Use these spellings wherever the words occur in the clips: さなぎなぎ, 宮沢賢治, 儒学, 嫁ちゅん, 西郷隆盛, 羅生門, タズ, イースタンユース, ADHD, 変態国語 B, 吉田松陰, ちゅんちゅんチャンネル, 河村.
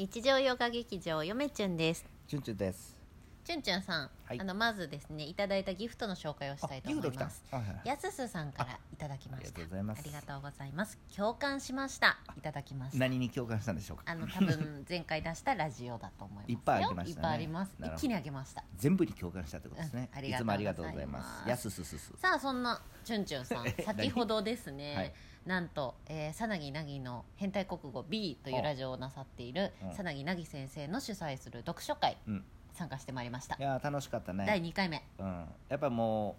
日常洋画劇場よめちゅんです。ちゅんちゅんです。ちゅんちゅんさん、はい、まずですね、いただいたギフトの紹介をしたいと思います。やすすさんからいただきました。ありがとうございます。ありがとうございます。共感しました。いただきました。何に共感したんでしょうか。多分前回出したラジオだと思いますよ。いっぱいありましたね。いっぱいあります。一気にあげました。全部に共感したってことですね、うん、いつもありがとうございます。やすすすす。さあ、そんなちゅんちゅんさん先ほどですね、はい、なんとさなぎなぎの変態国語 B というラジオをなさっているさなぎなぎ先生の主催する読書会、うん、参加してまいりました。いや楽しかったね。第2回目、うん、やっぱも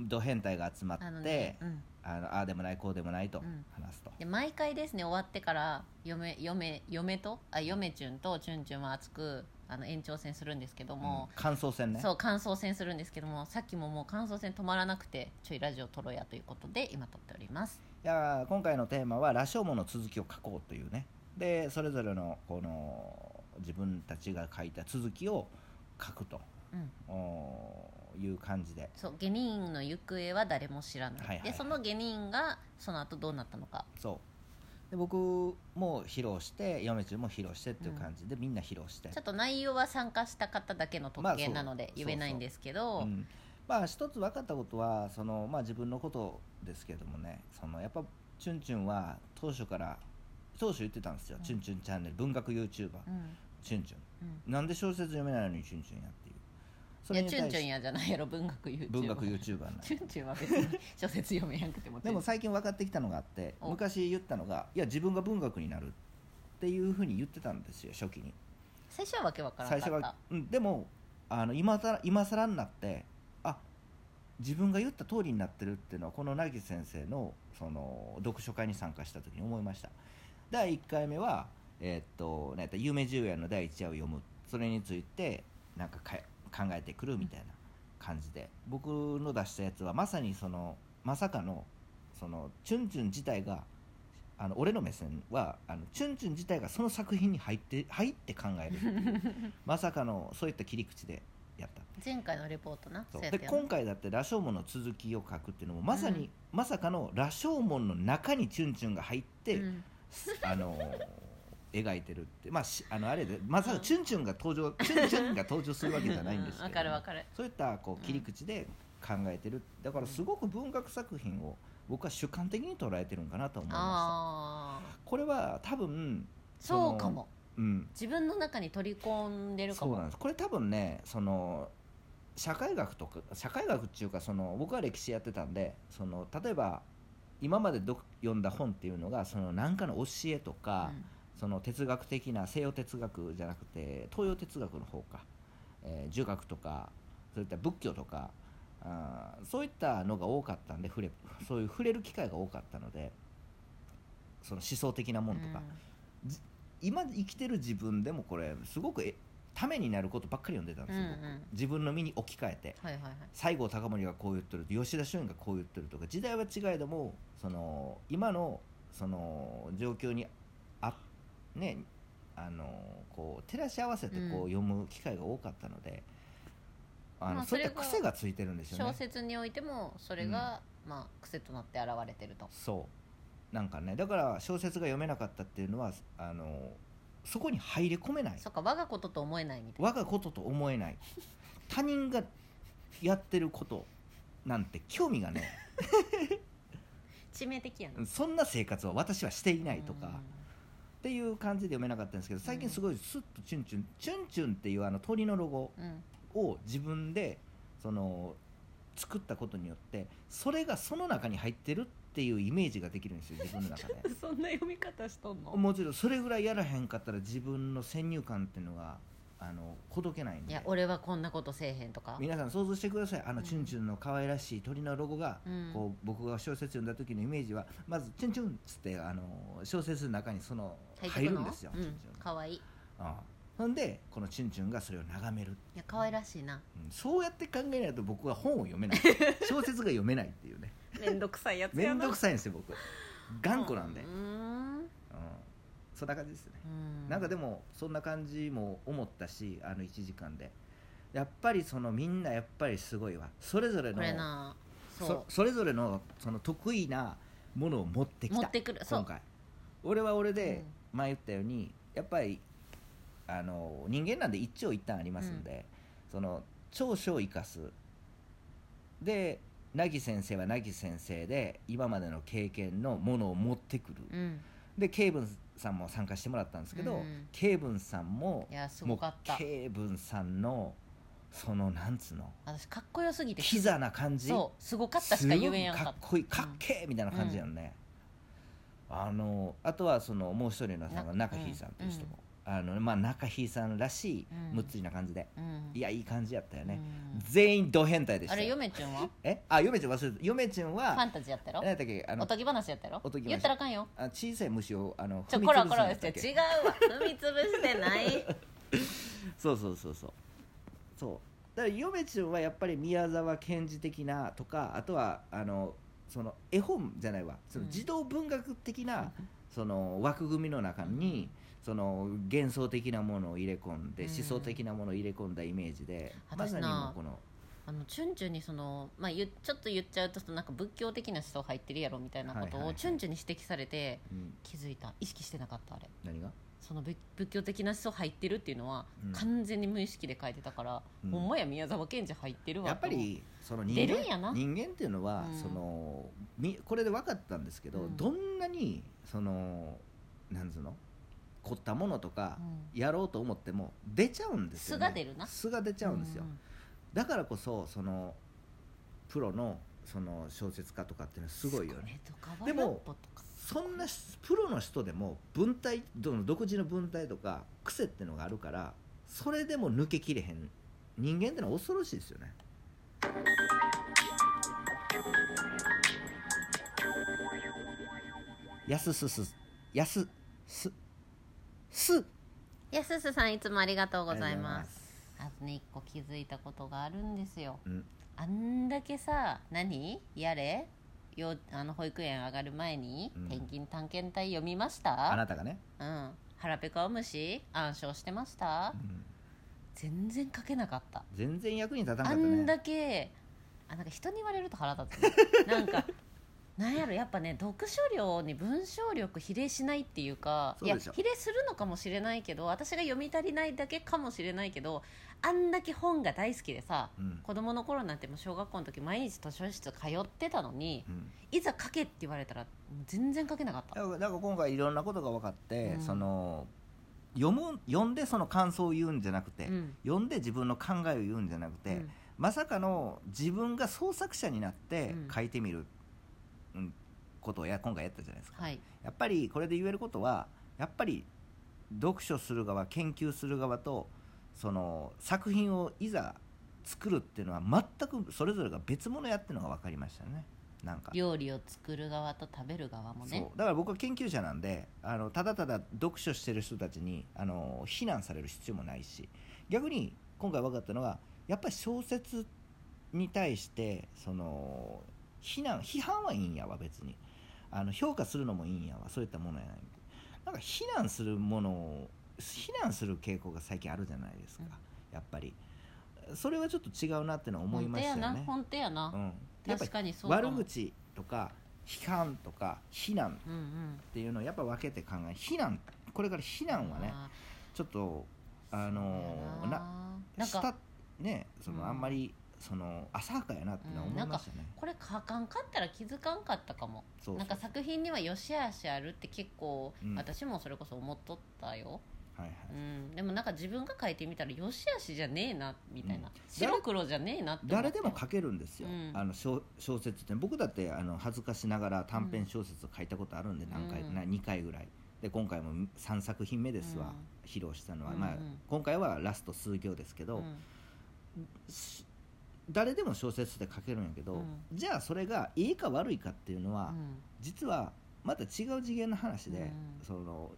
うド変態が集まって、うん、ああでもないこうでもないと話すと、うん、で毎回ですね、終わってから嫁ちゅんとちゅんちゅんは熱く延長戦するんですけども、うん、感想戦ね。そう、感想戦するんですけども、さっきももう感想戦止まらなくて、ちょいラジオ撮ろうやということで今撮っております。いや今回のテーマは羅生門の続きを書こうというね。でそれぞれのこの自分たちが書いた続きを書くと、うん、いう感じで。そう、下人の行方は誰も知らない、はいはいはい、でその下人がその後どうなったのか。そうで僕も披露して嫁ちゅんも披露してっていう感じで、うん、みんな披露して、ちょっと内容は参加した方だけの特権なので言えないんですけど、まあ一つ分かったことはその、まあ、自分のことですけどもね、そのやっぱちゅんちゅんは当初言ってたんですよ、うん、ちゅんちゅんチャンネル文学 YouTuber ちゅんちゅんなんで小説読めないのにちゅんちゅんやっていう。いや、チュンチュンやじゃないやろ、文学 YouTuber。 文学 YouTuber なんチュンチュンは別に小説読めなくてもでも最近分かってきたのがあって、昔言ったのが、いや自分が文学になるっていうふうに言ってたんですよ、初期に。最初はわけわからなかった。最初は、うん、でも今更になって、あ、自分が言った通りになってるっていうのは、このなぎ先生のその読書会に参加した時に思いました。第1回目は有名重要の第一夜を読む、それについてなんか考えてくるみたいな感じで、僕の出したやつはまさにそのまさかのそのチュンチュン自体が俺の目線はチュンチュン自体がその作品に入って考えるっていうまさかのそういった切り口でやった。前回のレポートな。そうで今回だって羅生門の続きを書くっていうのもまさに、うん、まさかの羅生門の中にチュンチュンが入って、うん、描いてるって。まああれでまさかチュンチュンが登場するわけじゃないんですけど、ね、分かるそういったこう切り口で考えてる。だからすごく文学作品を僕は主観的に捉えてるんかなと思いました。あ、これは多分そうかも、うん、自分の中に取り込んでるかも。そうなんです。これ多分ね、その社会学っていうか、その僕は歴史やってたんで、その例えば今まで読んだ本っていうのがその何かの教えとか、うん、その哲学的な西洋哲学じゃなくて東洋哲学の方か、儒学とかそういった仏教とか、あ、そういったのが多かったんで、そういう触れる機会が多かったので、その思想的なものとか、うん、今生きてる自分でもこれすごくためになることばっかり読んでたんですよ、うんうん、自分の身に置き換えて、はいはいはい、西郷隆盛がこう言ってると、吉田松陰がこう言ってるとか、時代は違いでもその今のその状況にあってね、こう照らし合わせてこう読む機会が多かったので、うん、まあ、そういった癖がついてるんですよね。小説においてもそれが、うん、まあ、癖となって現れてると。そうなんかね、だから小説が読めなかったっていうのはそこに入れ込めない。そうか、我がことと思えないみたいな。我がことと思えない他人がやってることなんて興味がね致命的やな。そんな生活は私はしていないとか、うんっていう感じで読めなかったんですけど、最近すごいスッとチュンチュンっていう鳥のロゴを自分でその作ったことによって、それがその中に入ってるっていうイメージができるんですよ、自分の中でそんな読み方しとんの。もちろんそれぐらいやらへんかったら自分の先入観っていうのがほどけないんで。いや俺はこんなことせえへんとか、皆さん想像してください。チュンチュンの可愛らしい鳥のロゴが、うん、こう僕が小説読んだ時のイメージはまずチュンチュンっつって小説の中にその入るんですよ、可愛、うん、いああ、そんでこのチュンチュンがそれを眺める。いや可愛らしいな、うん、そうやって考えないと僕は本を読めない小説が読めないっていうねめんどくさいやつやな。めんどくさいんですよ、僕頑固なんで。そんな感じですね。なんかでもそんな感じも思ったし、1時間でやっぱりそのみんなやっぱりすごいわ。それぞれのそれぞれのその得意なものを持ってくる。今回俺は俺で、前言ったようにやっぱり人間なんで一長一短ありますんで、うん、その長所を生かすで、なぎ先生はなぎ先生で今までの経験のものを持ってくる、うん、で慶文さんも参加してもらったんですけど、うん、慶文さんももう慶文さんのそのなんつの私かっこよすぎてキザな感じ、そうすごかったしか言えんやんか、かっこいいかっけーみたいな感じやんね、うん、あとはそのもう一人のさんが中日さんという人も、うん、まあ、中日さんらしいむっつりな感じで、うん、いやいい感じやったよね、うん、全員ド変態でした。あれ嫁ちゃんは嫁ちゃん忘れた。嫁ちゃんはファンタジーやったろ、何だっけ、おとぎ話やったろ、言ったらあかんよ、小さい虫を踏みつぶすんやったっけ、違うわ踏みつぶしてないそうそうそうそうそうだから嫁ちゃんはやっぱり宮沢賢治的なとか、あとはその絵本じゃないわ、その児童文学的な、うん、その枠組みの中に、うん、その幻想的なものを入れ込んで、うん、思想的なものを入れ込んだイメージで、うん、まさにもこのチュンチュンにその、まあ、ちょっと言っちゃうとなんか仏教的な思想入ってるやろみたいなことをチュンチュンに指摘されて、うん、気づいた、意識してなかった。あれ何がその仏教的な思想入ってるっていうのは、うん、完全に無意識で書いてたから、うん、ほんまや宮沢賢治入ってるわ、やっぱりその人間っていうのは、うん、そのこれで分かったんですけど、うん、どんなにそのなんつうの凝ったものとかやろうと思っても出ちゃうんですよね、うん、素が出ちゃうんですよ、うん、だからこそそのプロのその小説家とかっていうのはすごいよね。でもそんなプロの人でも文体独自の文体とか癖ってのがあるから、それでも抜けきれへん人間ってのは恐ろしいですよね。やすすさんいつもありがとうございます。あとね一個気づいたことがあるんですよ、うん、あんだけさ何やれよ、保育園上がる前に、うん、転勤探検隊読みました、あなたがね、うん、腹ペコ虫暗唱してました、うん、全然書けなかった、全然役に立たなかったね。あんだけなんか人に言われると腹立つ、ね、なんやろ、やっぱね読書量に文章力比例しないっていうか、いや比例するのかもしれないけど、私が読み足りないだけかもしれないけど、あんだけ本が大好きでさ、うん、子供の頃なんてもう小学校の時毎日図書室通ってたのに、うん、いざ書けって言われたら全然書けなかった。だから今回いろんなことが分かって、うん、その読んでその感想を言うんじゃなくて、うん、読んで自分の考えを言うんじゃなくて、うん、まさかの自分が創作者になって書いてみる、うんことを今回やったじゃないですか、はい、やっぱりこれで言えることは、やっぱり読書する側研究する側とその作品をいざ作るっていうのは全くそれぞれが別物やっていうのが分かりましたね。なんか料理を作る側と食べる側もね、そうだから僕は研究者なんで、ただただ読書してる人たちに非難される必要もないし、逆に今回分かったのはやっぱり小説に対してその批判はいいんやわ、別に評価するのもいいんやわ、そういったものやない、なんか非難するものを非難する傾向が最近あるじゃないですか、うん、やっぱりそれはちょっと違うなってのは思いましたよね。本当やな、うん、確かにそうかも。悪口とか批判とか非難っていうのをやっぱ分けて考え、非難これから非難はねちょっとしたね、そのあんまり、うんその浅はかやなって思いましたね、うん、なんかこれ書かんかったら気づかんかったかも。そうそう、なんか作品にはよしあしあるって結構、うん、私もそれこそ思っとったよ、はいはいうん、でもなんか自分が書いてみたらよしあしじゃねえなみたいな、うん、白黒じゃねえなって思って。誰でも書けるんですよ、うん、小説って。僕だって恥ずかしながら短編小説を書いたことあるんで、うん、何回な2回ぐらいで、今回も3作品目ですわ、うん、披露したのは、うんうんまあ、今回はラスト数行ですけど、うん誰でも小説で書けるんやけど、うん、じゃあそれがいいか悪いかっていうのは、うん、実はまた違う次元の話で、うん、その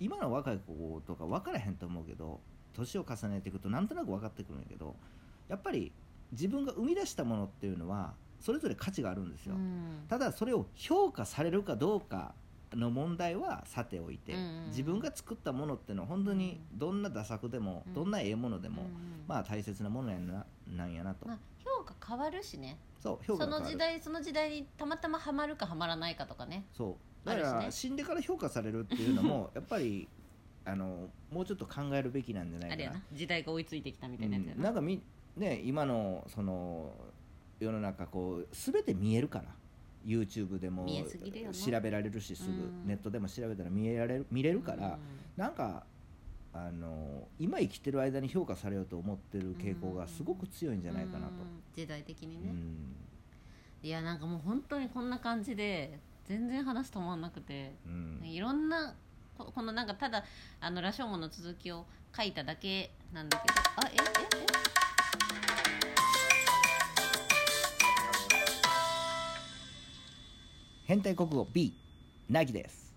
今の若い子とか分からへんと思うけど、年を重ねていくとなんとなく分かってくるんやけど、やっぱり自分が生み出したものっていうのはそれぞれ価値があるんですよ、うん、ただそれを評価されるかどうかの問題はさておいて、うん、自分が作ったものってのは本当にどんな駄作でも、うん、どんなええものでも、うん、まあ大切なものやなんやなと、まあ、評価変わるしね。そう評価変わる。その時代にたまたまハマるかハマらないかとかね。そうだから死んでから評価されるっていうのもやっぱりもうちょっと考えるべきなんじゃないかな。あれやな、時代が追いついてきたみたいなやつやな。なんかね、今のその世の中こう全て見えるかな。YouTube でも調べられるし、すぐネットでも調べたら見れるから、なんか今生きてる間に評価されようと思ってる傾向がすごく強いんじゃないかなと、時代的にね。いや、なんかもう本当にこんな感じで全然話止まんなくて、いろんなこのなんかただ羅生門の続きを書いただけなんだけど、あ、変態国語 B、 なぎです。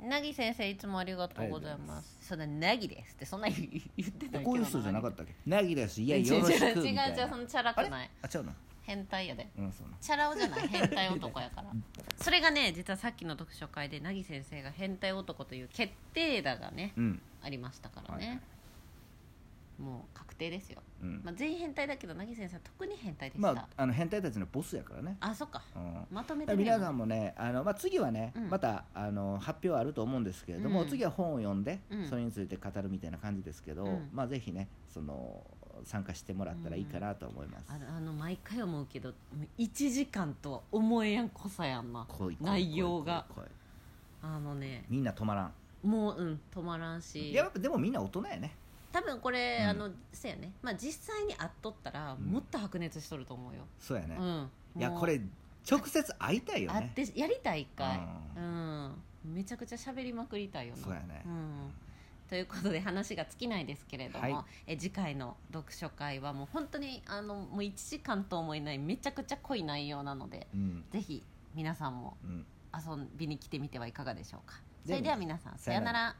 なぎ先生、いつもありがとうございます。そんななぎですってそんなに言ってたっけ。こういう人じゃなかったっけ、なぎです。いや、よろしくみたいな。違う、そのチャラくない。あ、違うな、変態やで、そうな、チャラ男じゃない、変態男やからそれがね、実はさっきの読書会でなぎ先生が変態男という決定打がね、ありましたからね、もう確定ですよ、まあ、全員変態だけどなぎ先生は特に変態でした。まあ、変態たちのボスやからね。あ、そっか、まとめてみ皆さんもね、次はね、また発表あると思うんですけれども、次は本を読んで、それについて語るみたいな感じですけど、まあ、ぜひね、参加してもらったらいいかなと思います。毎回思うけど、1時間とは思えやんこさやんな、内容がね、みんな止まらん、もう止まらんし、いや、でもみんな大人やね、多分これ、せやね、まあ、実際に会っとったらもっと白熱しとると思うよ。そうやね、いや、これ直接会いたいよね。会ってやりたい一回、めちゃくちゃ喋りまくりたいよね。そうやね、ということで話が尽きないですけれども、次回の読書会はもう本当にもう1時間と思えないめちゃくちゃ濃い内容なので、ぜひ皆さんも遊びに来てみてはいかがでしょうか。それでは皆さん、さよなら。